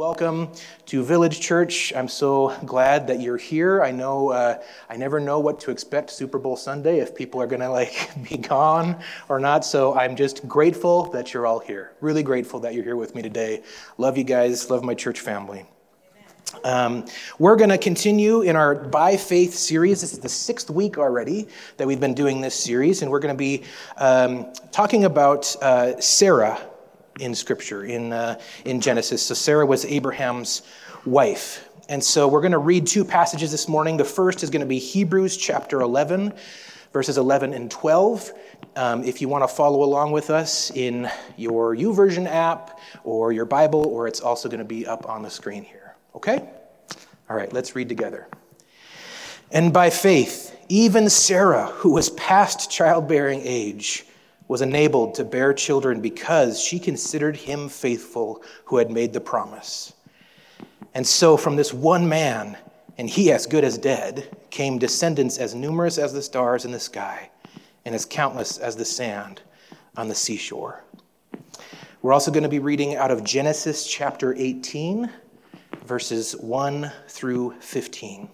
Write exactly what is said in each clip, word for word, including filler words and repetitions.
Welcome to Village Church. I'm so glad that you're here. I know uh, I never know what to expect Super Bowl Sunday, if people are going to like be gone or not. So I'm just grateful that you're all here. Really grateful that you're here with me today. Love you guys. Love my church family. Um, we're going to continue in our By Faith series. This is the sixth week already that we've been doing this series, and we're going to be um, talking about uh, Sarah in Scripture, in uh, in Genesis. So Sarah was Abraham's wife. And so we're going to read two passages this morning. The first is going to be Hebrews chapter eleven, verses eleven and twelve. Um, if you want to follow along with us in your YouVersion app or your Bible, or it's also going to be up on the screen here. Okay? All right, let's read together. "And by faith, even Sarah, who was past childbearing age, was enabled to bear children because she considered him faithful who had made the promise. And so from this one man, and he as good as dead, came descendants as numerous as the stars in the sky and as countless as the sand on the seashore." We're also going to be reading out of Genesis chapter eighteen, verses one through fifteen.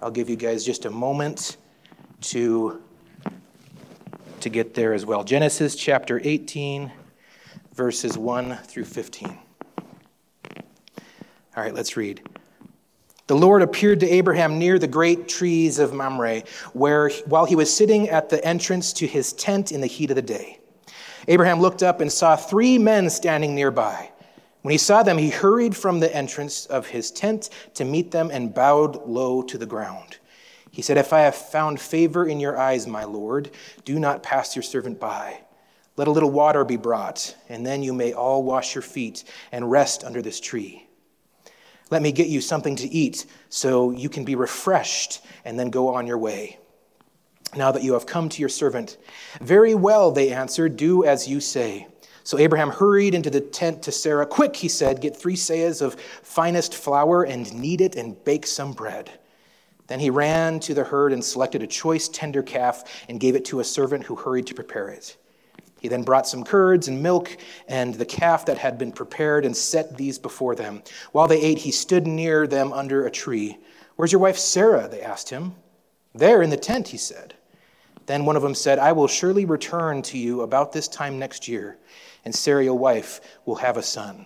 I'll give you guys just a moment to, to get there as well. Genesis chapter eighteen, verses one through fifteen. All right, let's read. "The Lord appeared to Abraham near the great trees of Mamre, where while he was sitting at the entrance to his tent in the heat of the day. Abraham looked up and saw three men standing nearby. When he saw them, he hurried from the entrance of his tent to meet them and bowed low to the ground. He said, 'If I have found favor in your eyes, my Lord, do not pass your servant by. Let a little water be brought, and then you may all wash your feet and rest under this tree. Let me get you something to eat so you can be refreshed and then go on your way, now that you have come to your servant.' 'Very well,' they answered, 'do as you say.' So Abraham hurried into the tent to Sarah. 'Quick,' he said, 'get three seahs of finest flour and knead it and bake some bread.' Then he ran to the herd and selected a choice tender calf and gave it to a servant who hurried to prepare it. He then brought some curds and milk and the calf that had been prepared and set these before them. While they ate, he stood near them under a tree. 'Where's your wife Sarah?' they asked him. 'There in the tent,' he said. Then one of them said, 'I will surely return to you about this time next year, and Sarah, your wife, will have a son.'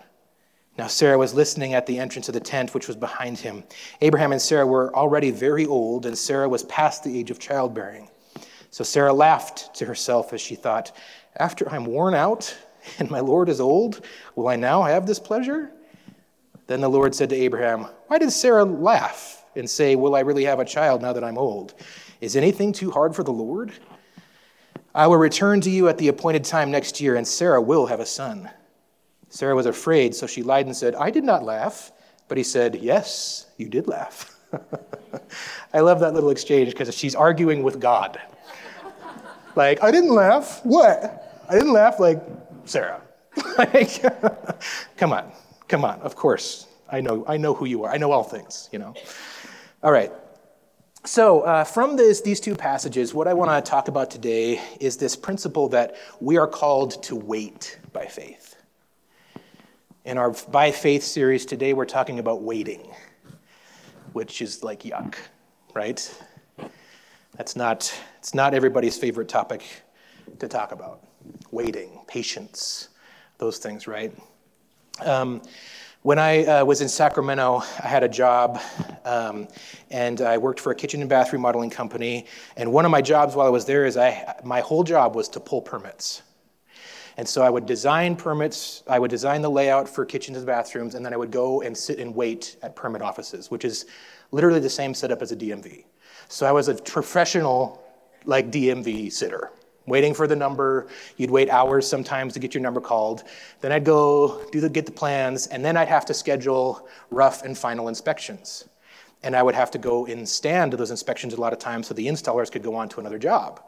Now Sarah was listening at the entrance of the tent, which was behind him. Abraham and Sarah were already very old, and Sarah was past the age of childbearing. So Sarah laughed to herself as she thought, 'After I'm worn out and my Lord is old, will I now have this pleasure?' Then the Lord said to Abraham, 'Why did Sarah laugh and say, will I really have a child now that I'm old? Is anything too hard for the Lord? I will return to you at the appointed time next year, and Sarah will have a son.' Sarah was afraid, so she lied and said, 'I did not laugh.' But he said, 'Yes, you did laugh.'" I love that little exchange because she's arguing with God. Like, I didn't laugh. What? I didn't laugh like Sarah. Like, come on, come on. Of course, I know. I know who you are. I know all things. You know. All right. So uh, from this, these two passages, what I want to talk about today is this principle that we are called to wait by faith. In our By Faith series today, we're talking about waiting, which is like yuck, right? That's not, it's not everybody's favorite topic to talk about. Waiting, patience, those things, right? Um When I uh, was in Sacramento, I had a job, um, and I worked for a kitchen and bath remodeling company. And one of my jobs while I was there is I my whole job was to pull permits. And so I would design permits, I would design the layout for kitchens and bathrooms, and then I would go and sit and wait at permit offices, which is literally the same setup as a D M V. So I was a professional, like, D M V sitter, waiting for the number. You'd wait hours sometimes to get your number called. Then I'd go do the, get the plans, and then I'd have to schedule rough and final inspections. And I would have to go and stand to those inspections a lot of times so the installers could go on to another job.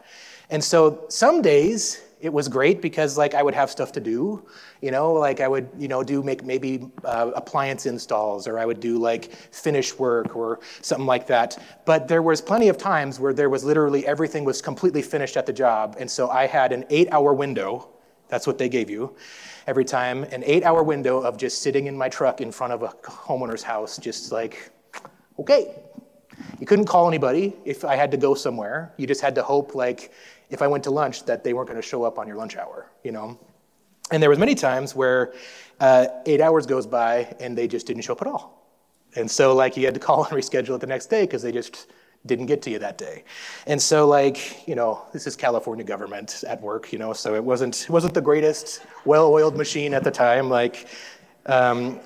And so some days it was great because, like, I would have stuff to do, you know, like I would, you know, do make maybe uh, appliance installs, or I would do like finish work or something like that. But there was plenty of times where there was literally everything was completely finished at the job. And so I had an eight hour window That's what they gave you every time. An eight-hour window of just sitting in my truck in front of a homeowner's house, just like, okay. You couldn't call anybody if I had to go somewhere. You just had to hope, like, if I went to lunch, that they weren't going to show up on your lunch hour, you know? And there was many times where uh, eight hours goes by and they just didn't show up at all. And so, like, you had to call and reschedule it the next day because they just didn't get to you that day. And so, like, you know, this is California government at work, you know, so it wasn't it wasn't the greatest well-oiled machine at the time. Like, um,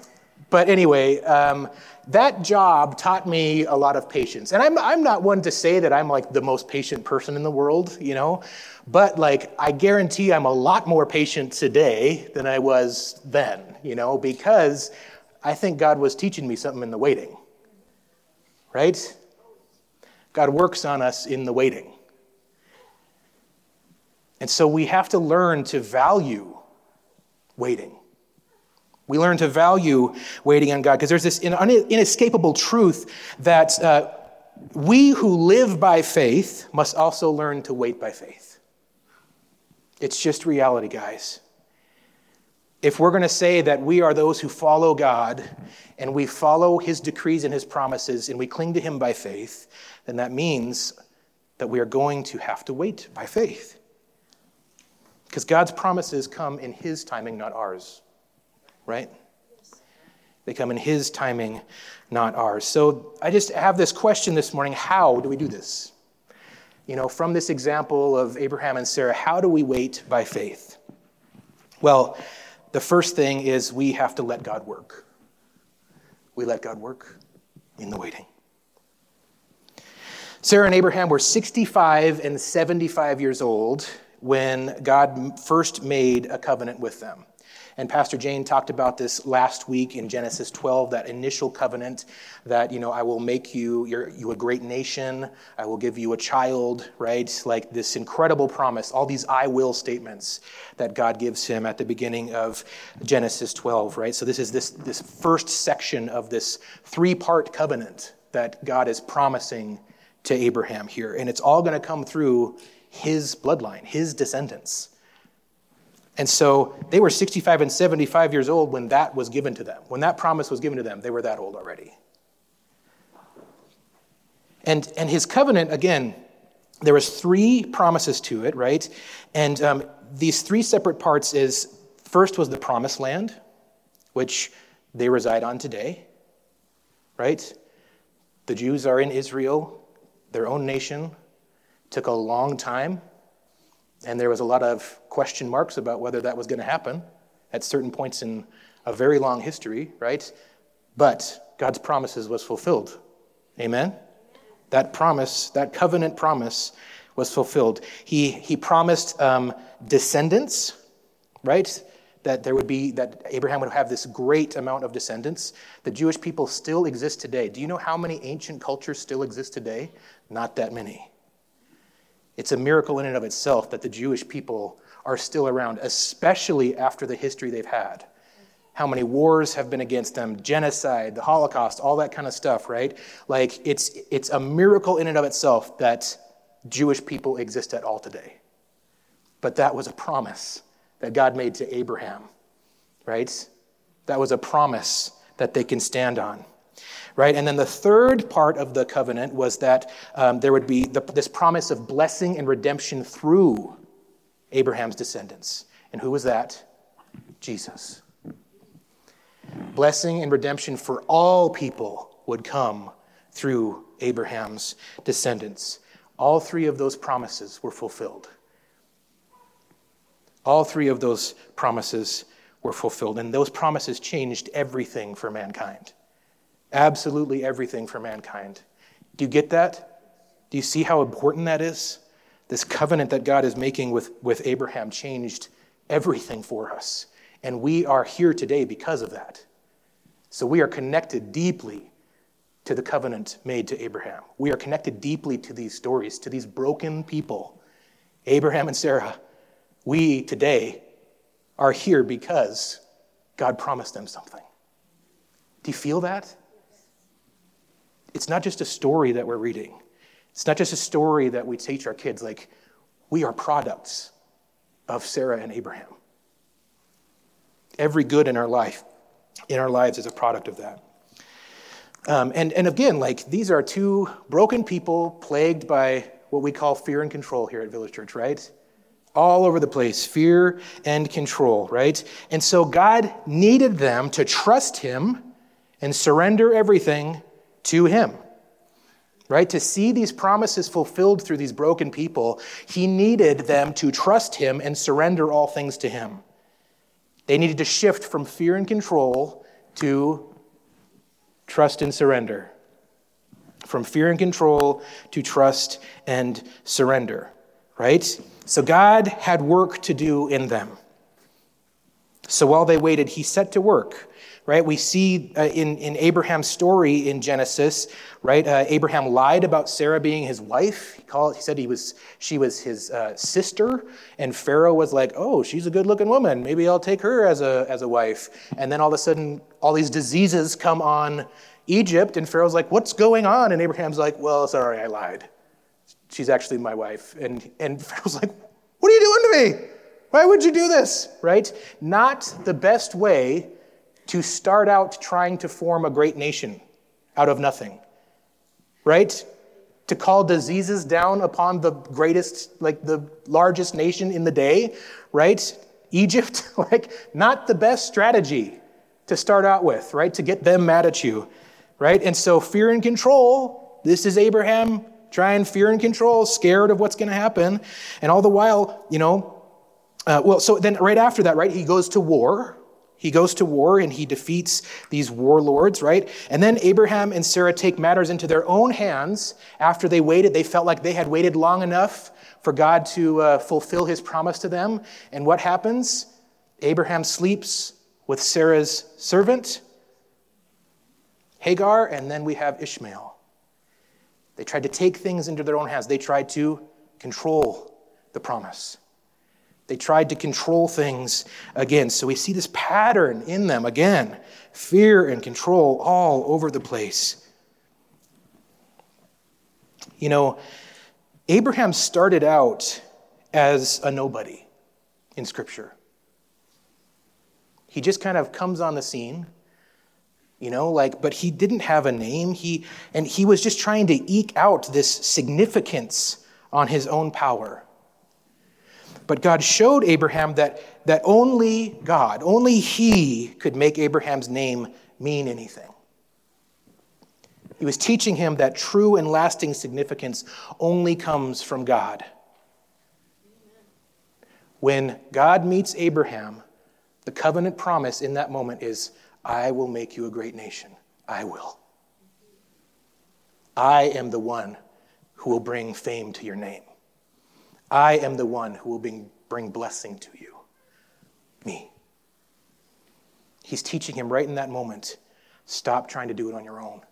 but anyway, um, that job taught me a lot of patience. And I'm I'm not one to say that I'm, like, the most patient person in the world, you know, but, like, I guarantee I'm a lot more patient today than I was then, you know, because I think God was teaching me something in the waiting, right? God works on us in the waiting. And so we have to learn to value waiting. We learn to value waiting on God because there's this inescapable truth that uh, we who live by faith must also learn to wait by faith. It's just reality, guys. If we're going to say that we are those who follow God and we follow his decrees and his promises and we cling to him by faith, then that means that we are going to have to wait by faith. Because God's promises come in his timing, not ours, right? They come in his timing, not ours. So I just have this question this morning. How do we do this? You know, from this example of Abraham and Sarah, how do we wait by faith? Well, the first thing is we have to let God work. We let God work in the waiting. Sarah and Abraham were sixty-five and seventy-five years old when God first made a covenant with them. And Pastor Jane talked about this last week in Genesis twelve, that initial covenant that, you know, I will make you, your, you a great nation. I will give you a child, right? Like this incredible promise, all these I will statements that God gives him at the beginning of Genesis twelve, right? So this is this, this first section of this three-part covenant that God is promising to Abraham here. And it's all going to come through his bloodline, his descendants. And so they were sixty-five and seventy-five years old when that was given to them. When that promise was given to them, they were that old already. And and his covenant, again, there was three promises to it, right? And um, these three separate parts is, first was the promised land, which they reside on today, right? The Jews are in Israel, their own nation. Took a long time. And there was a lot of question marks about whether that was going to happen at certain points in a very long history, right? But God's promises was fulfilled. Amen? That promise, that covenant promise was fulfilled. He he promised um, descendants, right? That there would be, that Abraham would have this great amount of descendants. The Jewish people still exist today. Do you know how many ancient cultures still exist today? Not that many. It's a miracle in and of itself that the Jewish people are still around, especially after the history they've had. How many wars have been against them, genocide, the Holocaust, all that kind of stuff, right? Like, it's it's a miracle in and of itself that Jewish people exist at all today. But that was a promise that God made to Abraham, right? That was a promise that they can stand on. Right, and then the third part of the covenant was that um, there would be the, this promise of blessing and redemption through Abraham's descendants. And who was that? Jesus. Blessing and redemption for all people would come through Abraham's descendants. All three of those promises were fulfilled. All three of those promises were fulfilled. And those promises changed everything for mankind. Absolutely everything for mankind. Do you get that? Do you see how important that is? This covenant that God is making with, with Abraham changed everything for us. And we are here today because of that. So we are connected deeply to the covenant made to Abraham. We are connected deeply to these stories, to these broken people. Abraham and Sarah, we today are here because God promised them something. Do you feel that? It's not just a story that we're reading. It's not just a story that we teach our kids. Like, we are products of Sarah and Abraham. Every good in our life, in our lives, is a product of that. Um, and, and again, like, these are two broken people plagued by what we call fear and control here at Village Church, right? All over the place, fear and control, right? And so God needed them to trust him and surrender everything to him, right? To see these promises fulfilled through these broken people, he needed them to trust him and surrender all things to him. They needed to shift from fear and control to trust and surrender. From fear and control to trust and surrender, right? So God had work to do in them. So while they waited, he set to work, right? We see uh, in, in Abraham's story in Genesis, right? Uh, Abraham lied about Sarah being his wife. He called. He said he was. She was his uh, sister, and Pharaoh was like, oh, she's a good-looking woman. Maybe I'll take her as a, as a wife. And then all of a sudden, all these diseases come on Egypt, and Pharaoh's like, what's going on? And Abraham's like, well, sorry, I lied. She's actually my wife. And and Pharaoh's like, what are you doing to me? Why would you do this? Right? Not the best way to start out trying to form a great nation out of nothing. Right? To call diseases down upon the greatest, like the largest nation in the day, right? Egypt, like, not the best strategy to start out with, right? To get them mad at you, right? And so fear and control, this is Abraham trying fear and control, scared of what's going to happen. And all the while, you know, uh, well, so then right after that, right, he goes to war. He goes to war and he defeats these warlords, right? And then Abraham and Sarah take matters into their own hands. After they waited, they felt like they had waited long enough for God to uh, fulfill his promise to them. And what happens? Abraham sleeps with Sarah's servant, Hagar, and then we have Ishmael. They tried to take things into their own hands. They tried to control the promise. They tried to control things again. So we see this pattern in them again. Fear and control all over the place. You know, Abraham started out as a nobody in Scripture. He just kind of comes on the scene, you know, like, but he didn't have a name. He and he was just trying to eke out this significance on his own power. But God showed Abraham that, that only God, only he could make Abraham's name mean anything. He was teaching him that true and lasting significance only comes from God. When God meets Abraham, the covenant promise in that moment is, I will make you a great nation. I will. I am the one who will bring fame to your name. I am the one who will bring, bring blessing to you. Me. He's teaching him right in that moment, stop trying to do it on your own.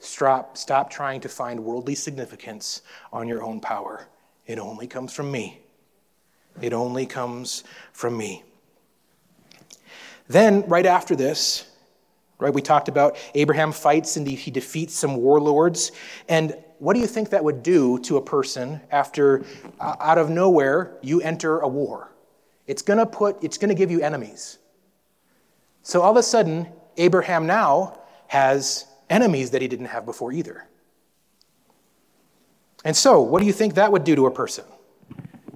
Stop, stop trying to find worldly significance on your own power. It only comes from me. It only comes from me. Then, right after this, right, we talked about Abraham fights and he defeats some warlords. And what do you think that would do to a person after, uh, out of nowhere, you enter a war? It's going to put, it's going to give you enemies. So all of a sudden, Abraham now has enemies that he didn't have before either. And so, what do you think that would do to a person?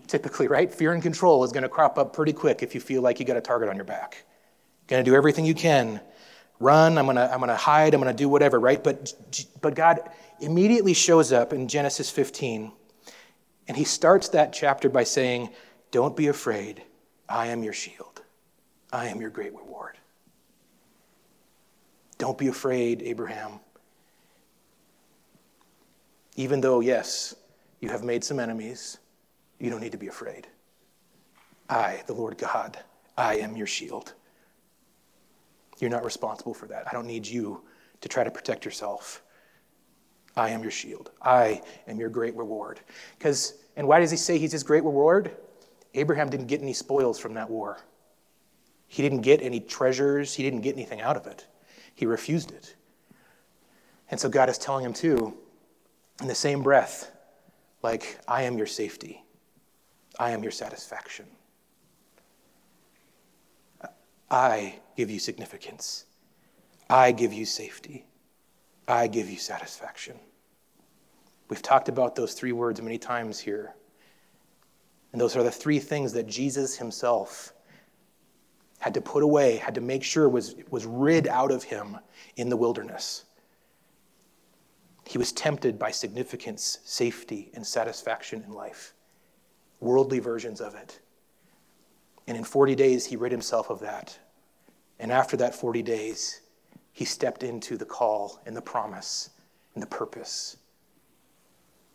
Typically, right, fear and control is going to crop up pretty quick if you feel like you got a target on your back. Going to do everything you can. Run, I'm going to I'm going to hide, I'm going to do whatever, right? But but God immediately shows up in Genesis fifteen, and he starts that chapter by saying, "Don't be afraid. I am your shield. I am your great reward." Don't be afraid, Abraham. Even though, yes, you have made some enemies, you don't need to be afraid. I, the Lord God, I am your shield. You're not responsible for that. I don't need you to try to protect yourself. I am your shield. I am your great reward. Because, and why does he say he's his great reward? Abraham didn't get any spoils from that war. He didn't get any treasures. He didn't get anything out of it. He refused it. And so God is telling him too, in the same breath, like, I am your safety. I am your satisfaction. I give you significance. I give you safety. I give you satisfaction. We've talked about those three words many times here. And those are the three things that Jesus himself had to put away, had to make sure was, was rid out of him in the wilderness. He was tempted by significance, safety, and satisfaction in life, worldly versions of it. And in forty days, he rid himself of that. And after that forty days, he stepped into the call and the promise and the purpose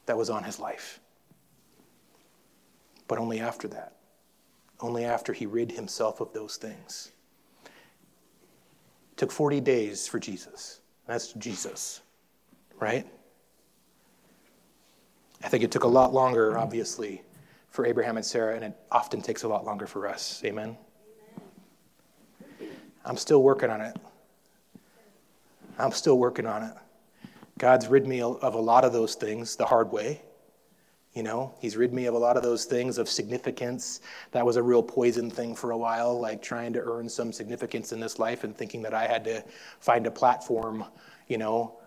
that was on his life. But only after that. Only after he rid himself of those things. It took forty days for Jesus. That's Jesus, right? I think it took a lot longer, obviously, for Abraham and Sarah, and it often takes a lot longer for us. Amen? I'm still working on it. I'm still working on it. God's rid me of a lot of those things the hard way. You know, he's rid me of a lot of those things of significance. That was a real poison thing for a while, like trying to earn some significance in this life and thinking that I had to find a platform, you know,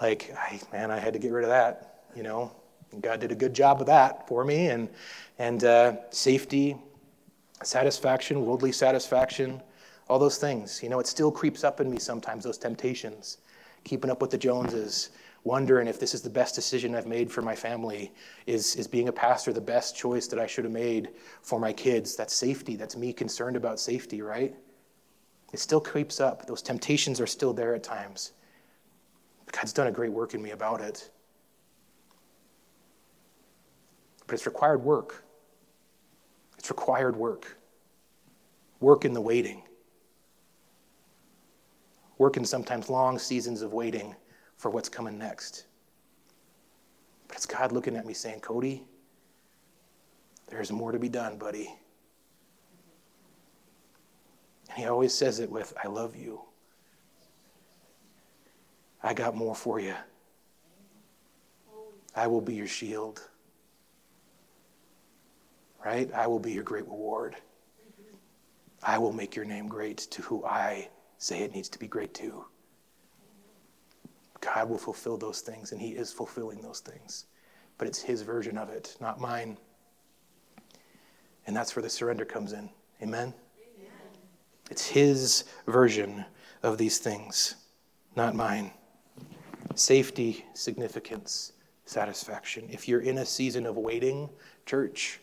like, I, man, I had to get rid of that, you know. And God did a good job of that for me. And, and uh, safety, satisfaction, worldly satisfaction, all those things. You know, it still creeps up in me sometimes, those temptations, keeping up with the Joneses, wondering if this is the best decision I've made for my family. Is is being a pastor the best choice that I should have made for my kids? That's safety. That's me concerned about safety, right? It still creeps up. Those temptations are still there at times. God's done a great work in me about it. But it's required work. It's required work. Work in the waiting. Work in sometimes long seasons of waiting for what's coming next. But it's God looking at me saying, Cody, there's more to be done, buddy. And he always says it with, I love you. I got more for you. I will be your shield. Right? I will be your great reward. I will make your name great to who I say it needs to be great to. God will fulfill those things, and he is fulfilling those things. But it's his version of it, not mine. And that's where the surrender comes in. Amen? Amen. It's his version of these things, not mine. Safety, significance, satisfaction. If you're in a season of waiting, church,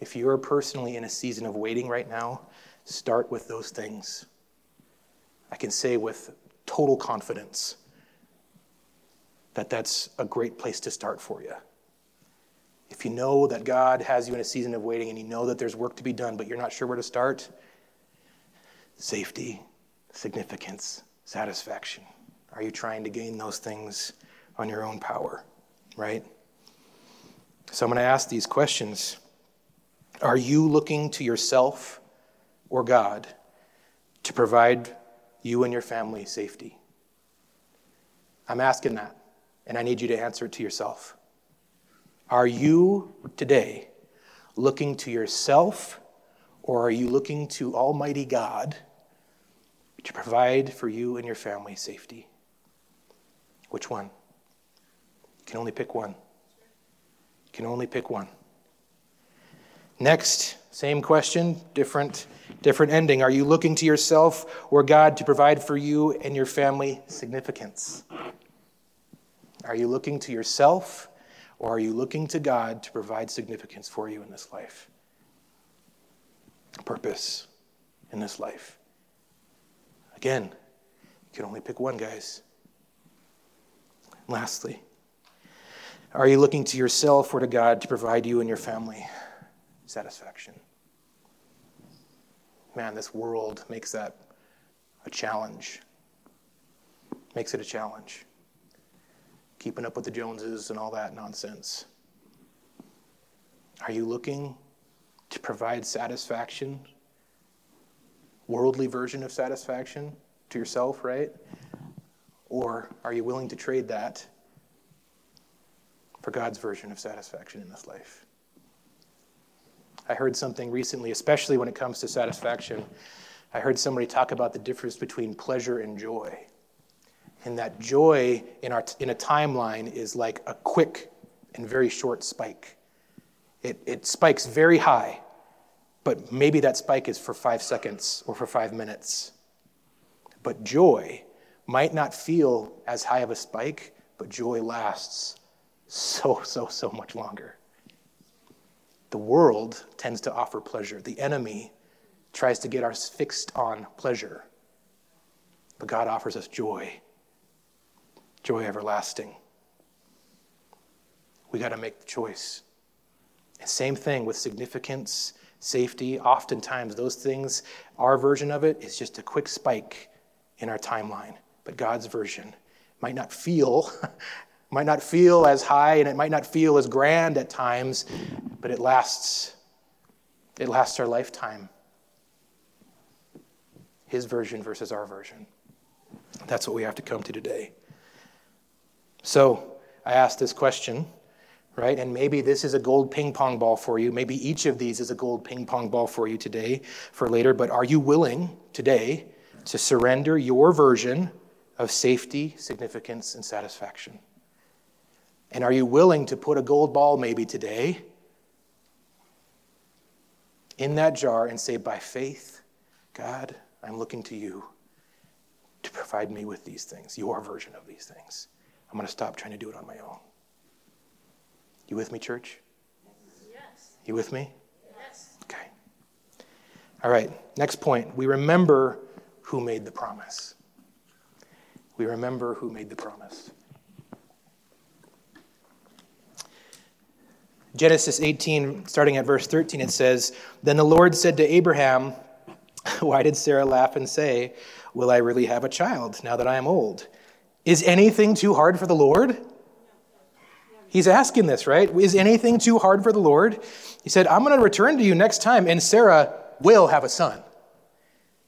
if you're personally in a season of waiting right now, start with those things. I can say with total confidence that that's a great place to start for you. If you know that God has you in a season of waiting and you know that there's work to be done, but you're not sure where to start, safety, significance, satisfaction. Are you trying to gain those things on your own power, right? So I'm going to ask these questions. Are you looking to yourself or God to provide you and your family safety? I'm asking that. And I need you to answer it to yourself. Are you today looking to yourself, or are you looking to Almighty God to provide for you and your family safety? Which one? You can only pick one. You can only pick one. Next, same question, different, different ending. Are you looking to yourself or God to provide for you and your family significance? Are you looking to yourself, or are you looking to God to provide significance for you in this life? Purpose in this life. Again, you can only pick one, guys. And lastly, are you looking to yourself or to God to provide you and your family satisfaction? Man, this world makes that a challenge. Makes it a challenge. Keeping up with the Joneses and all that nonsense. Are you looking to provide satisfaction, worldly version of satisfaction to yourself, right? Or are you willing to trade that for God's version of satisfaction in this life? I heard something recently, especially when it comes to satisfaction, I heard somebody talk about the difference between pleasure and joy. And that joy in our in a timeline is like a quick and very short spike. It it spikes very high, but maybe that spike is for five seconds or for five minutes. But joy might not feel as high of a spike, but joy lasts so, so, so much longer. The world tends to offer pleasure. The enemy tries to get us fixed on pleasure. But God offers us joy, joy everlasting. We got to make the choice. And same thing with significance, safety. Oftentimes those things, our version of it is just a quick spike in our timeline. But God's version might not feel, might not feel as high, and it might not feel as grand at times, but it lasts. It lasts our lifetime. His version versus our version. That's what we have to come to today. So I asked this question, right? And maybe this is a gold ping pong ball for you. Maybe each of these is a gold ping pong ball for you today, for later. But are you willing today to surrender your version of safety, significance, and satisfaction? And are you willing to put a gold ball maybe today in that jar and say, by faith, God, I'm looking to you to provide me with these things, your version of these things. I'm going to stop trying to do it on my own. You with me, church? Yes. You with me? Yes. Okay. All right, next point. We remember who made the promise. We remember who made the promise. Genesis eighteen, starting at verse thirteen, it says, "Then the Lord said to Abraham, why did Sarah laugh and say, will I really have a child now that I am old? Is anything too hard for the Lord?" He's asking this, right? Is anything too hard for the Lord? He said, I'm going to return to you next time, and Sarah will have a son.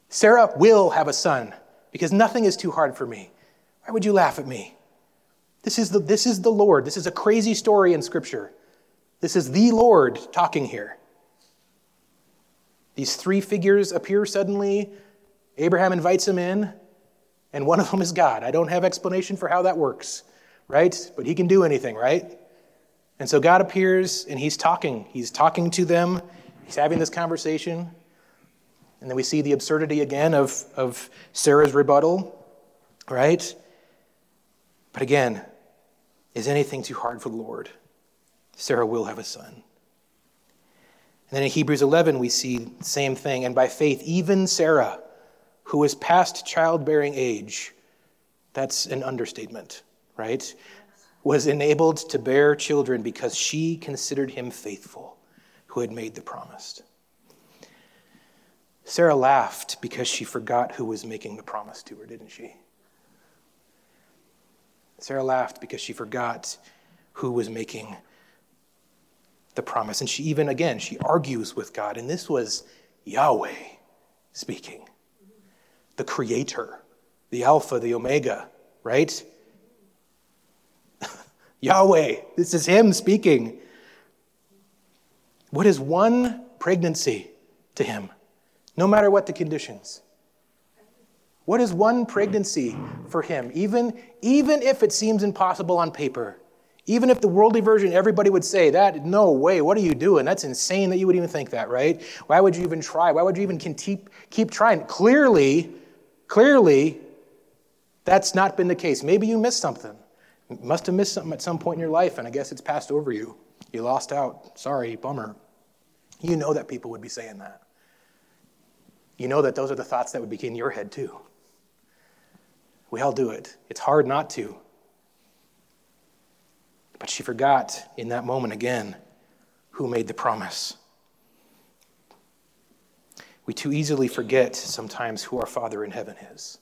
Sarah will have a son, because nothing is too hard for me. Why would you laugh at me? This is the, this is the Lord. This is a crazy story in Scripture. This is the Lord talking here. These three figures appear suddenly. Abraham invites him in, and one of them is God. I don't have explanation for how that works, right? But he can do anything, right? And so God appears, and he's talking. He's talking to them. He's having this conversation. And then we see the absurdity again of, of Sarah's rebuttal, right? But again, is anything too hard for the Lord? Sarah will have a son. And then in Hebrews eleven, we see the same thing. And by faith, even Sarah, who was past childbearing age, that's an understatement, right? Was enabled to bear children because she considered him faithful, who had made the promise. Sarah laughed because she forgot who was making the promise to her, didn't she? Sarah laughed because she forgot who was making the promise. And she even, again, she argues with God. And this was Yahweh speaking. The Creator, the Alpha, the Omega, right? Yahweh, this is him speaking. What is one pregnancy to him? No matter what the conditions. What is one pregnancy for him? Even, even if it seems impossible on paper, even if the worldly version, everybody would say that, no way, what are you doing? That's insane that you would even think that, right? Why would you even try? Why would you even keep, keep trying? Clearly, clearly, that's not been the case. Maybe you missed something. You must have missed something at some point in your life, and I guess it's passed over you. You lost out. Sorry, bummer. You know that people would be saying that. You know that those are the thoughts that would be in your head too. We all do it. It's hard not to. But she forgot in that moment again who made the promise. We too easily forget sometimes who our Father in heaven is.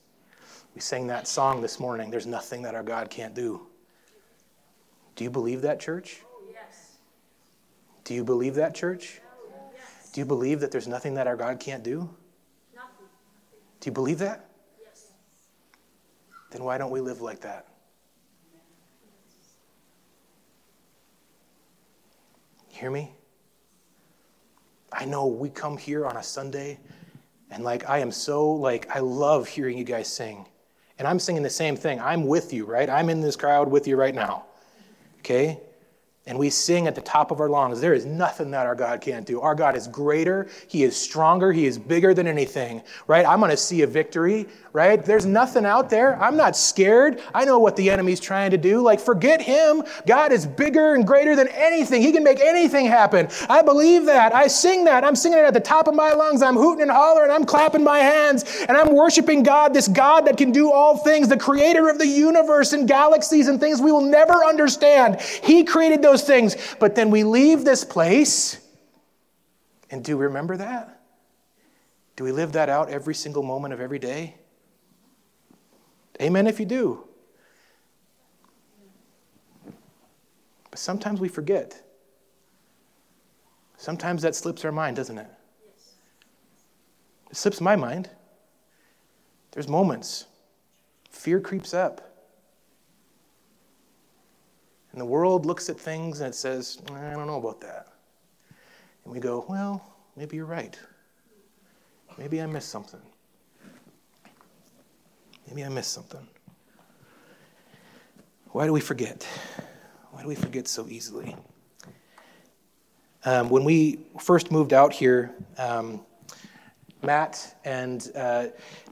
We sang that song this morning, there's nothing that our God can't do. Do you believe that, church? Oh, yes. Do you believe that, church? Oh, yes. Do you believe that there's nothing that our God can't do? Do you believe that? Yes. Then why don't we live like that? You hear me? I know we come here on a Sunday And like, I am so like, I love hearing you guys sing. And I'm singing the same thing. I'm with you, right? I'm in this crowd with you right now. Okay? And we sing at the top of our lungs. There is nothing that our God can't do. Our God is greater. He is stronger. He is bigger than anything, right? I'm going to see a victory, right? There's nothing out there. I'm not scared. I know what the enemy's trying to do. Like, forget him. God is bigger and greater than anything. He can make anything happen. I believe that. I sing that. I'm singing it at the top of my lungs. I'm hooting and hollering. I'm clapping my hands. And I'm worshiping God, this God that can do all things, the creator of the universe and galaxies and things we will never understand. He created those things, but then we leave this place, and do we remember that? Do we live that out every single moment of every day? Amen if you do. But sometimes we forget. Sometimes that slips our mind, doesn't it? It slips my mind. There's moments. Fear creeps up. And the world looks at things and it says, I don't know about that. And we go, well, maybe you're right. Maybe I missed something. Maybe I missed something. Why do we forget? Why do we forget so easily? Um, when we first moved out here, um, Matt and uh,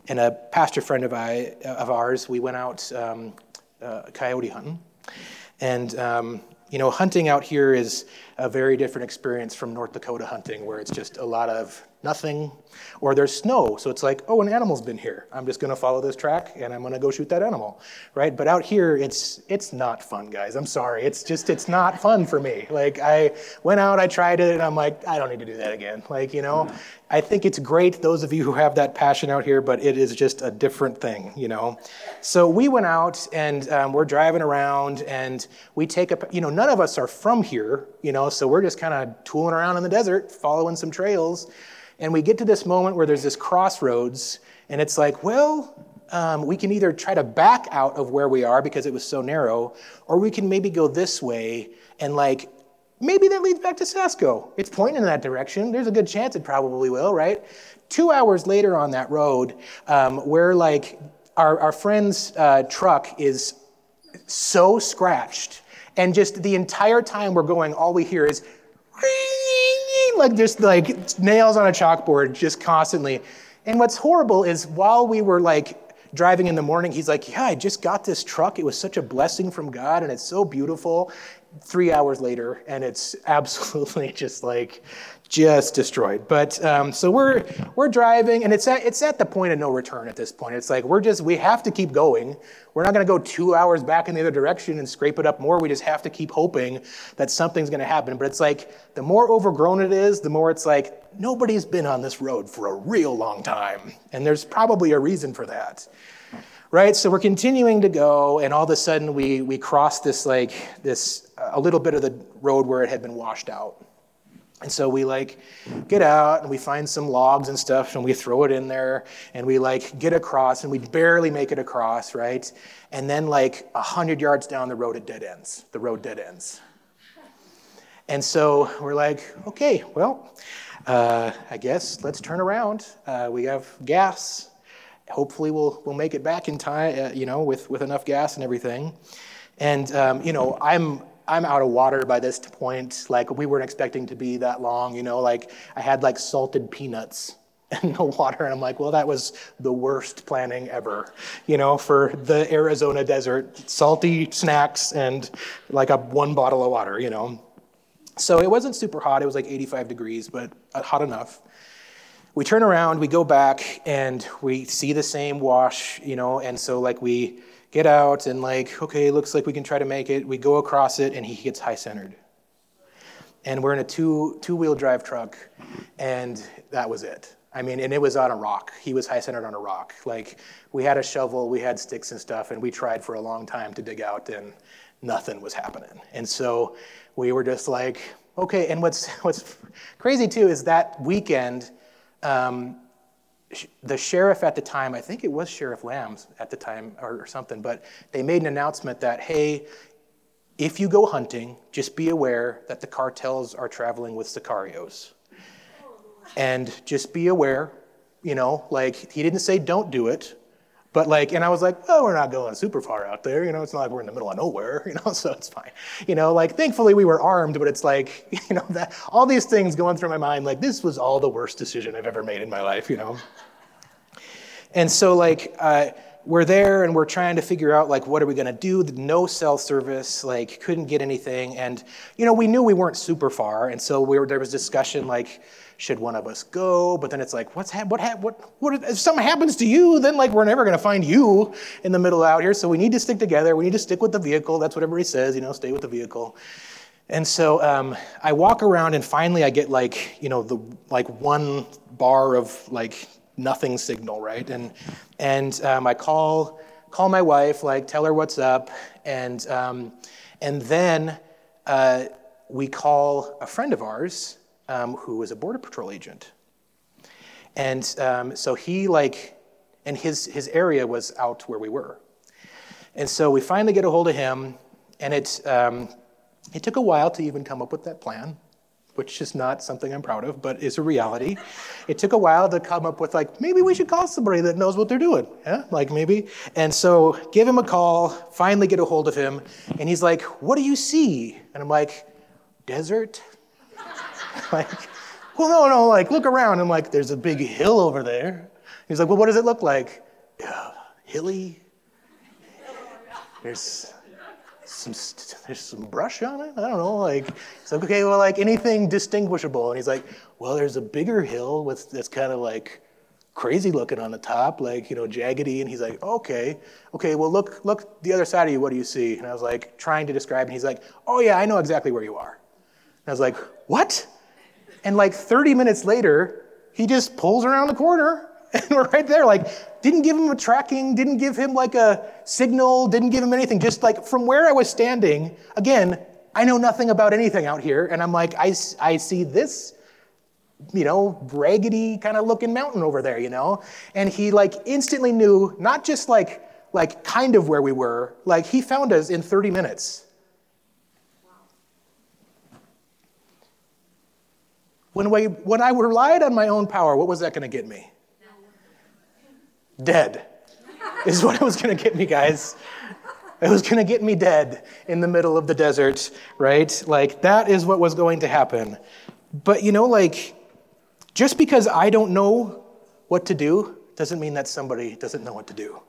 and a pastor friend of I of ours, we went out um, uh, coyote hunting. And, um, you know, hunting out here is a very different experience from North Dakota hunting, where it's just a lot of nothing, or there's snow. So it's like, oh, an animal's been here. I'm just going to follow this track, and I'm going to go shoot that animal, right? But out here, it's it's not fun, guys. I'm sorry. It's just, it's not fun for me. Like, I went out, I tried it, and I'm like, I don't need to do that again. Like, you know, I think it's great, those of you who have that passion out here, but it is just a different thing, you know? So we went out, and um, we're driving around, and we take a, you know, none of us are from here, you know, so we're just kind of tooling around in the desert, following some trails. And we get to this moment where there's this crossroads, and it's like, well, um, we can either try to back out of where we are because it was so narrow, or we can maybe go this way, and like, maybe that leads back to Sasko. It's pointing in that direction. There's a good chance it probably will, right? Two hours later on that road, um, where like our, our friend's uh, truck is so scratched, and just the entire time we're going, all we hear is, like just like nails on a chalkboard just constantly. And what's horrible is while we were like driving in the morning, he's like, yeah, I just got this truck. It was such a blessing from God, and it's so beautiful. Three hours later, and it's absolutely just like just destroyed. But um, so we're we're driving, and it's at, it's at the point of no return at this point. It's like we're just, we have to keep going. We're not going to go two hours back in the other direction and scrape it up more. We just have to keep hoping that something's going to happen. But it's like the more overgrown it is, the more it's like nobody's been on this road for a real long time, and there's probably a reason for that. Right, so we're continuing to go, and all of a sudden we we cross this like this uh, a little bit of the road where it had been washed out, and so we like get out and we find some logs and stuff, and we throw it in there, and we like get across, and we barely make it across, right? And then like a hundred yards down the road, it dead ends. The road dead ends, and so we're like, okay, well, uh, I guess let's turn around. Uh, we have gas. Hopefully we'll we'll make it back in time, uh, you know, with, with enough gas and everything. And um, you know, I'm I'm out of water by this point. Like we weren't expecting to be that long, you know. Like I had like salted peanuts and no water, and I'm like, well, that was the worst planning ever, you know, for the Arizona desert. Salty snacks and like a one bottle of water, you know. So it wasn't super hot. It was like eighty-five degrees, but hot enough. We turn around, we go back, and we see the same wash, you know, and so, like, we get out, and, like, okay, looks like we can try to make it. We go across it, and he gets high-centered. And we're in a two, two-wheel drive truck, and that was it. I mean, and it was on a rock. He was high-centered on a rock. Like, we had a shovel, we had sticks and stuff, and we tried for a long time to dig out, and nothing was happening. And so we were just like, okay, and what's what's crazy, too, is that weekend... Um, the sheriff at the time, I think it was Sheriff Lambs at the time or, or something, but they made an announcement that, hey, if you go hunting, just be aware that the cartels are traveling with sicarios. And just be aware you know, like he didn't say don't do it, but like, and I was like, oh, we're not going super far out there, you know, it's not like we're in the middle of nowhere, you know, so it's fine. You know, like thankfully we were armed, but it's like, you know, that all these things going through my mind, like this was all the worst decision I've ever made in my life, you know. And so like, uh, we're there and we're trying to figure out like, what are we going to do? No cell service, like couldn't get anything. And, you know, we knew we weren't super far. And so we were, there was discussion like, should one of us go? But then it's like, what's ha- what, ha- what, what, if something happens to you, then like, we're never going to find you in the middle out here. So we need to stick together. We need to stick with the vehicle. That's what everybody says, you know, stay with the vehicle. And so um, I walk around and finally I get like, you know, the, like one bar of like, nothing signal, right? And and um, I call call my wife, like tell her what's up, and um, and then uh, we call a friend of ours um, who is a border patrol agent, and um, so he like, and his his area was out where we were, and so we finally get a hold of him, and it um, it took a while to even come up with that plan, which is not something I'm proud of, but is a reality. It took a while to come up with like, maybe we should call somebody that knows what they're doing. Yeah, like maybe. And so give him a call, finally get a hold of him. And he's like, what do you see? And I'm like, desert? Like, well, no, no, like look around. I'm like, there's a big hill over there. He's like, well, what does it look like? Uh, hilly. There's... Some, there's some brush on it. I don't know. Like, it's like, okay, well, like anything distinguishable. And he's like, well, there's a bigger hill with that's kind of like crazy looking on the top, like, you know, jaggedy. And he's like, okay, okay, well, look, look the other side of you. What do you see? And I was like, trying to describe. And he's like, oh yeah, I know exactly where you are. And I was like, what? And like thirty minutes later, he just pulls around the corner. And we're right there, like, didn't give him a tracking, didn't give him, like, a signal, didn't give him anything. Just, like, from where I was standing, again, I know nothing about anything out here. And I'm like, I, I see this, you know, raggedy kind of looking mountain over there, you know? And he, like, instantly knew, not just, like, like kind of where we were. Like, he found us in thirty minutes. Wow. When, we, when I relied on my own power, what was that going to get me? Dead is what it was going to get me, guys. It was going to get me dead in the middle of the desert, right? Like, that is what was going to happen. But, you know, like, just because I don't know what to do doesn't mean that somebody doesn't know what to do.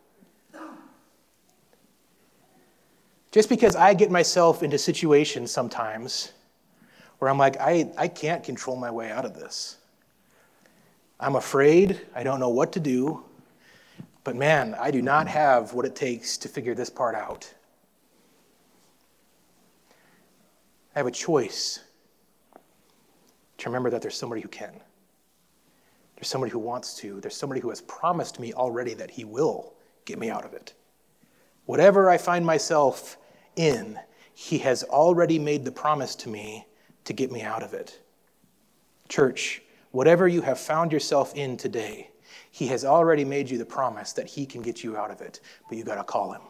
Just because I get myself into situations sometimes where I'm like, I, I can't control my way out of this. I'm afraid. I don't know what to do. But man, I do not have what it takes to figure this part out. I have a choice to remember that there's somebody who can. There's somebody who wants to. There's somebody who has promised me already that he will get me out of it. Whatever I find myself in, he has already made the promise to me to get me out of it. Church, whatever you have found yourself in today, he has already made you the promise that he can get you out of it, but you got to call him.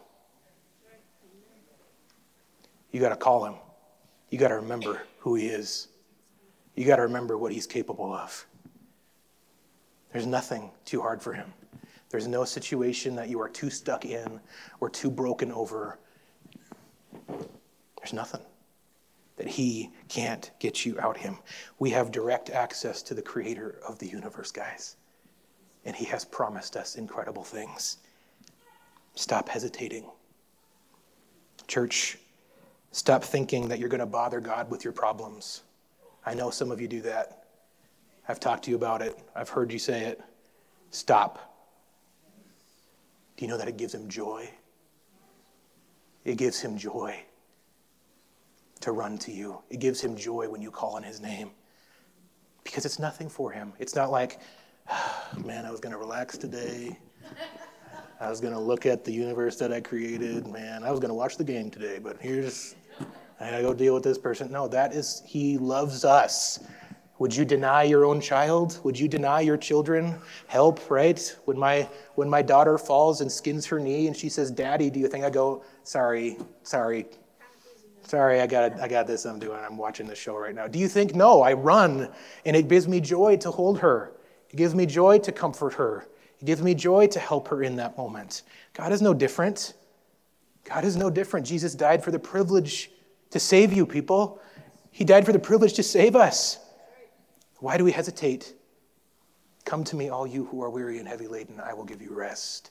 You got to call him. You got to remember who he is. You got to remember what he's capable of. There's nothing too hard for him. There's no situation that you are too stuck in or too broken over. There's nothing that he can't get you out him. We have direct access to the creator of the universe, guys. And he has promised us incredible things. Stop hesitating. Church, stop thinking that you're going to bother God with your problems. I know some of you do that. I've talked to you about it. I've heard you say it. Stop. Do you know that it gives him joy? It gives him joy to run to you. It gives him joy when you call on his name. Because it's nothing for him. It's not like, man, I was going to relax today. I was going to look at the universe that I created. Man, I was going to watch the game today, but here's, I got to go deal with this person. No, that is, he loves us. Would you deny your own child? Would you deny your children help, right? When my when my daughter falls and skins her knee and she says, Daddy, do you think I go, sorry, sorry, Sorry, I got I got this. I'm doing. I'm watching this show right now. Do you think? No, I run, and it gives me joy to hold her. It gives me joy to comfort her. It gives me joy to help her in that moment. God is no different. God is no different. Jesus died for the privilege to save you, people. He died for the privilege to save us. Why do we hesitate? Come to me, all you who are weary and heavy laden. I will give you rest.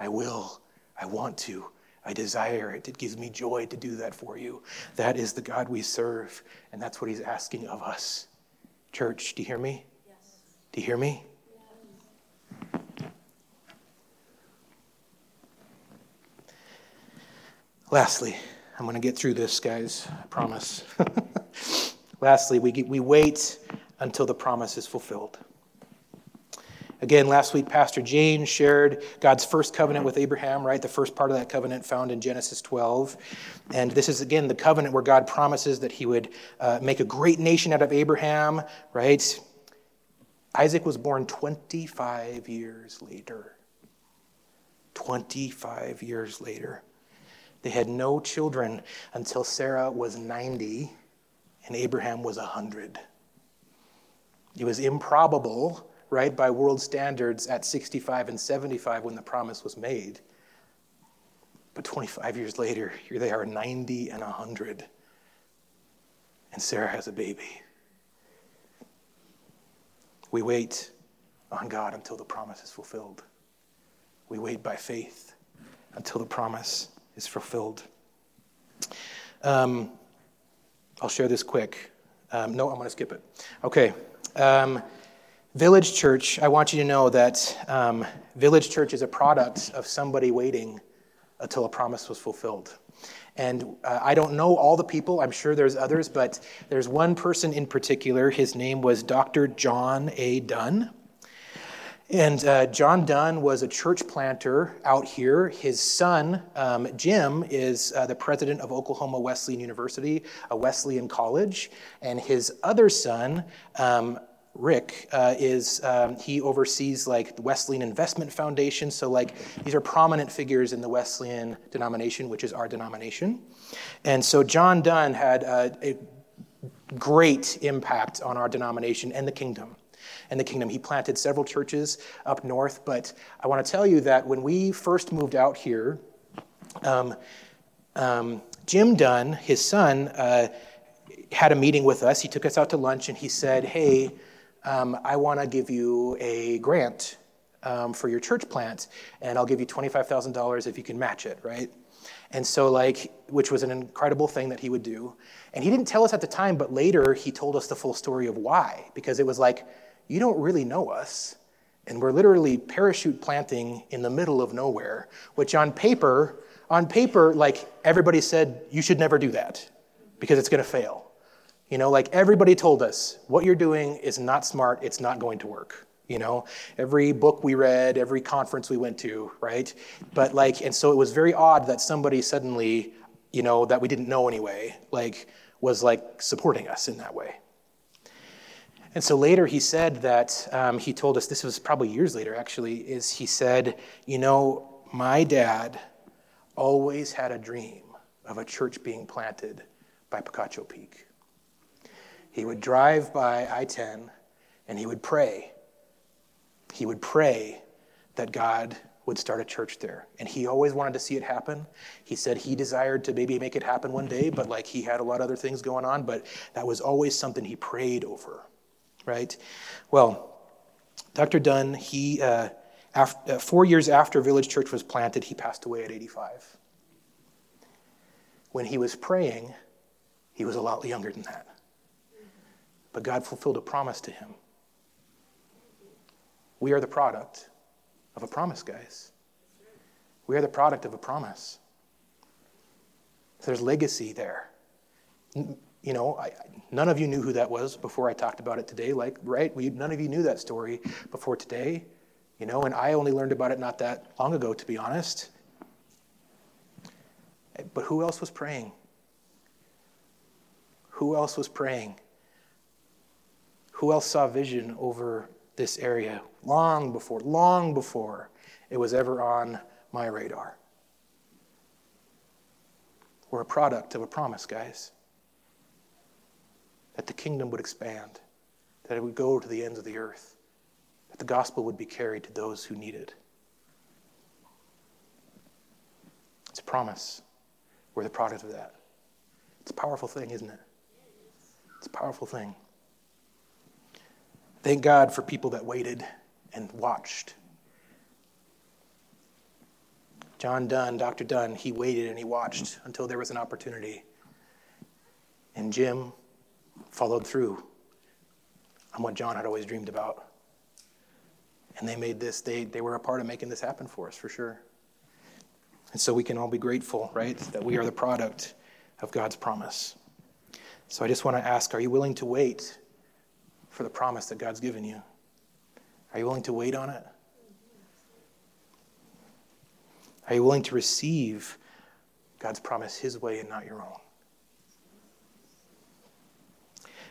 I will. I want to. I desire it. It gives me joy to do that for you. That is the God we serve, and that's what he's asking of us. Church, do you hear me? Yes. Do you hear me? Yes. Lastly, I'm going to get through this, guys. I promise. Lastly, we get, we wait until the promise is fulfilled. Again, last week, Pastor Jane shared God's first covenant with Abraham, right? The first part of that covenant found in Genesis twelve. And this is, again, the covenant where God promises that he would uh, make a great nation out of Abraham, right? Isaac was born twenty-five years later. twenty-five years later. They had no children until Sarah was ninety and Abraham was one hundred. It was improbable, right, by world standards at sixty-five and seventy-five when the promise was made. But twenty-five years later, here they are, ninety and one hundred. And Sarah has a baby. We wait on God until the promise is fulfilled. We wait by faith until the promise is fulfilled. Um, I'll share this quick. Um, no, I'm going to skip it. Okay. Um, Village Church, I want you to know that um, Village Church is a product of somebody waiting until a promise was fulfilled. And uh, I don't know all the people. I'm sure there's others, but there's one person in particular. His name was Doctor John A. Dunn. And uh, John Dunn was a church planter out here. His son, um, Jim, is uh, the president of Oklahoma Wesleyan University, a Wesleyan college. And his other son, um, Rick uh, is, um, he oversees like the Wesleyan Investment Foundation. So like these are prominent figures in the Wesleyan denomination, which is our denomination. And so John Dunn had uh, a great impact on our denomination and the kingdom. And the kingdom. He planted several churches up north. But I want to tell you that when we first moved out here, um, um, Jim Dunn, his son, uh, had a meeting with us. He took us out to lunch and he said, hey, Um, I want to give you a grant um, for your church plant, and I'll give you twenty-five thousand dollars if you can match it, right? And so, like, which was an incredible thing that he would do. And he didn't tell us at the time, but later he told us the full story of why, because it was like, you don't really know us, and we're literally parachute planting in the middle of nowhere, which on paper, on paper, like, everybody said, you should never do that because it's going to fail. You know, like everybody told us, what you're doing is not smart, it's not going to work. You know, every book we read, every conference we went to, right? But like, and so it was very odd that somebody suddenly, you know, that we didn't know anyway, like was like supporting us in that way. And so later he said that, um, he told us, this was probably years later actually, is he said, you know, my dad always had a dream of a church being planted by Picacho Peak. He would drive by I ten and he would pray. He would pray that God would start a church there. And he always wanted to see it happen. He said he desired to maybe make it happen one day, but like he had a lot of other things going on, but that was always something he prayed over, right? Well, Doctor Dunn, he uh, after, uh, four years after Village Church was planted, he passed away at eighty-five. When he was praying, he was a lot younger than that. But God fulfilled a promise to him. We are the product of a promise, guys. We are the product of a promise. There's legacy there. You know, I, none of you knew who that was before I talked about it today. Like, right? We, none of you knew that story before today. You know, and I only learned about it not that long ago, to be honest. But who else was praying? Who else was praying? Who else saw vision over this area long before, long before it was ever on my radar? We're a product of a promise, guys. That the kingdom would expand, that it would go to the ends of the earth, that the gospel would be carried to those who need it. It's a promise. We're the product of that. It's a powerful thing, isn't it? It's a powerful thing. Thank God for people that waited and watched. John Dunn, Doctor Dunn, he waited and he watched until there was an opportunity. And Jim followed through on what John had always dreamed about. And they made this, they, they were a part of making this happen for us, for sure. And so we can all be grateful, right, that we are the product of God's promise. So I just want to ask, are you willing to wait for the promise that God's given you? Are you willing to wait on it? Are you willing to receive God's promise his way and not your own?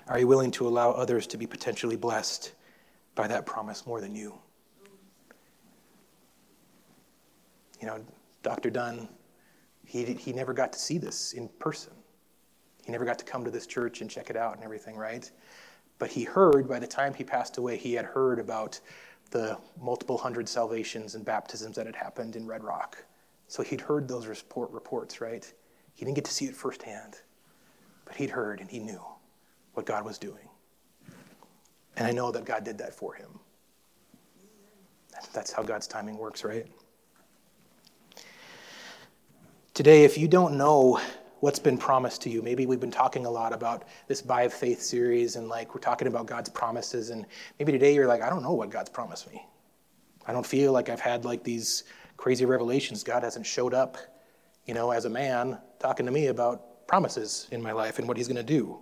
Are you willing to allow others to be potentially blessed by that promise more than you? You know, Doctor Dunn, he he never got to see this in person. He never got to come to this church and check it out and everything, right? But he heard, by the time he passed away, he had heard about the multiple hundred salvations and baptisms that had happened in Red Rock. So he'd heard those report reports, right? He didn't get to see it firsthand, but he'd heard and he knew what God was doing. And I know that God did that for him. That's how God's timing works, right? Today, if you don't know what's been promised to you, maybe we've been talking a lot about this By Faith series, and like we're talking about God's promises, and maybe today you're like, I don't know what God's promised me. I don't feel like I've had like these crazy revelations. God hasn't showed up, you know, as a man talking to me about promises in my life and what he's going to do.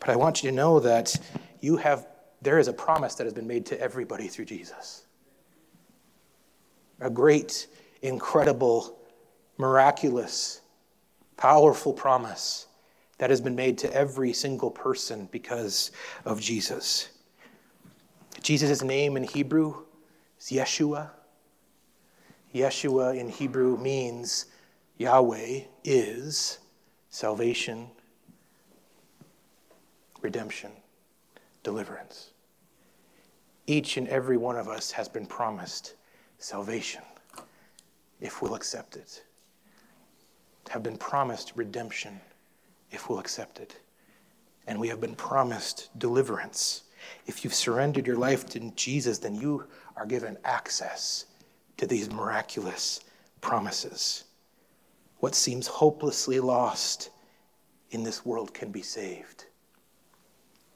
But I want you to know that you have, there is a promise that has been made to everybody through Jesus. A great, incredible, miraculous, powerful promise that has been made to every single person because of Jesus. Jesus' name in Hebrew is Yeshua. Yeshua in Hebrew means Yahweh is salvation, redemption, deliverance. Each and every one of us has been promised salvation if we'll accept it. Have been promised redemption if we'll accept it. And we have been promised deliverance. If you've surrendered your life to Jesus, then you are given access to these miraculous promises. What seems hopelessly lost in this world can be saved.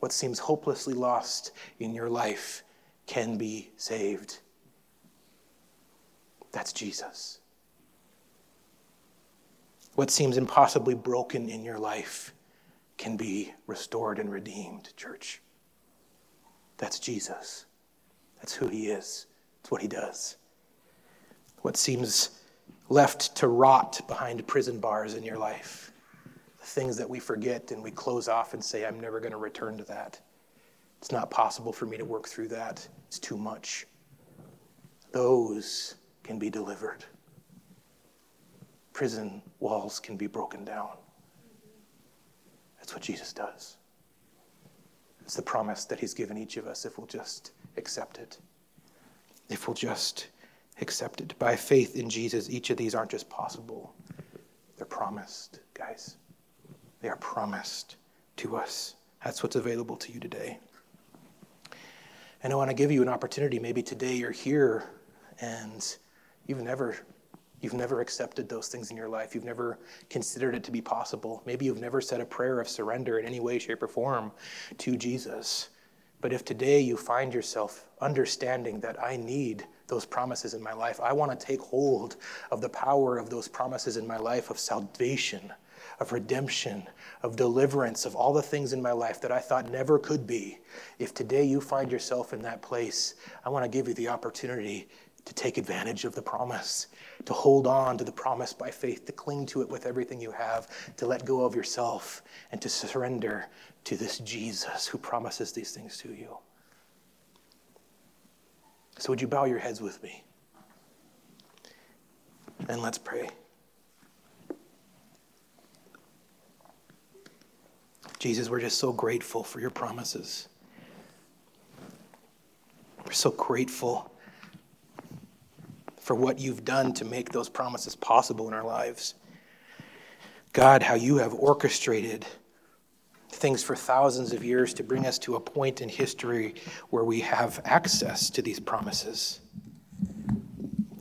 What seems hopelessly lost in your life can be saved. That's Jesus. What seems impossibly broken in your life can be restored and redeemed, church. That's Jesus. That's who he is. That's what he does. What seems left to rot behind prison bars in your life, the things that we forget and we close off and say, I'm never going to return to that. It's not possible for me to work through that. It's too much. Those can be delivered. Prison walls can be broken down. That's what Jesus does. It's the promise that he's given each of us if we'll just accept it. If we'll just accept it. By faith in Jesus, each of these aren't just possible. They're promised, guys. They are promised to us. That's what's available to you today. And I want to give you an opportunity. Maybe today you're here and you've never... You've never accepted those things in your life. You've never considered it to be possible. Maybe you've never said a prayer of surrender in any way, shape, or form to Jesus. But if today you find yourself understanding that I need those promises in my life, I want to take hold of the power of those promises in my life of salvation, of redemption, of deliverance, of all the things in my life that I thought never could be. If today you find yourself in that place, I want to give you the opportunity to take advantage of the promise, to hold on to the promise by faith, to cling to it with everything you have, to let go of yourself, and to surrender to this Jesus who promises these things to you. So would you bow your heads with me? And let's pray. Jesus, we're just so grateful for your promises. We're so grateful for what you've done to make those promises possible in our lives. God, how you have orchestrated things for thousands of years to bring us to a point in history where we have access to these promises.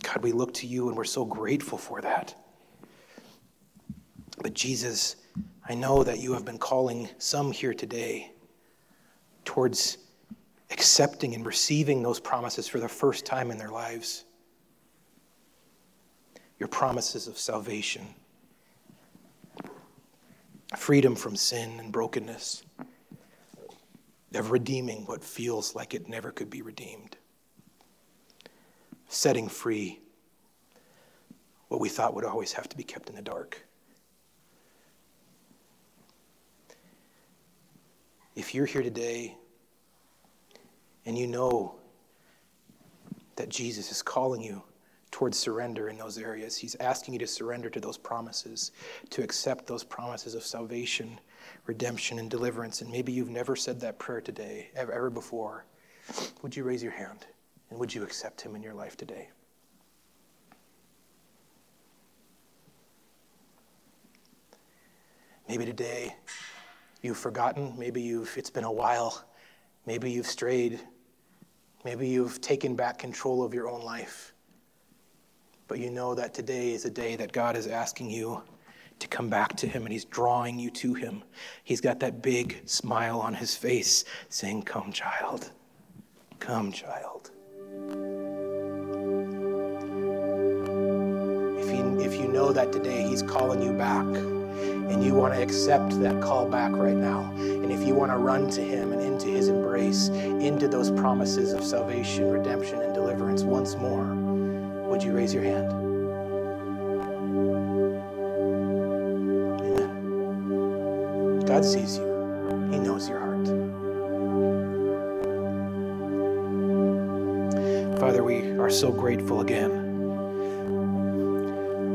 God, we look to you and we're so grateful for that. But Jesus, I know that you have been calling some here today towards accepting and receiving those promises for the first time in their lives. Your promises of salvation, freedom from sin and brokenness, of redeeming what feels like it never could be redeemed, setting free what we thought would always have to be kept in the dark. If you're here today and you know that Jesus is calling you towards surrender in those areas, he's asking you to surrender to those promises, to accept those promises of salvation, redemption, and deliverance, and maybe you've never said that prayer today, ever, ever before, would you raise your hand and would you accept him in your life today? Maybe today you've forgotten, maybe you've, it's been a while, maybe you've strayed, maybe you've taken back control of your own life, but you know that today is a day that God is asking you to come back to him, and he's drawing you to him. He's got that big smile on his face saying, "Come, child, come, child." If you, if you know that today he's calling you back, and you want to accept that call back right now, and if you want to run to him and into his embrace, into those promises of salvation, redemption, and deliverance once more, would you raise your hand? Amen. God sees you. He knows your heart. Father, we are so grateful again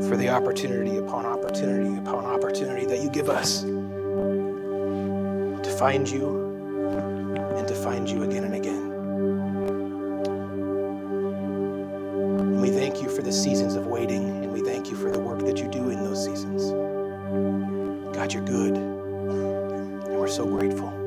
for the opportunity upon opportunity upon opportunity that you give us to find you and to find you again and again. And we thank you for the seasons of waiting, and we thank you for the work that you do in those seasons. God, you're good, and we're so grateful.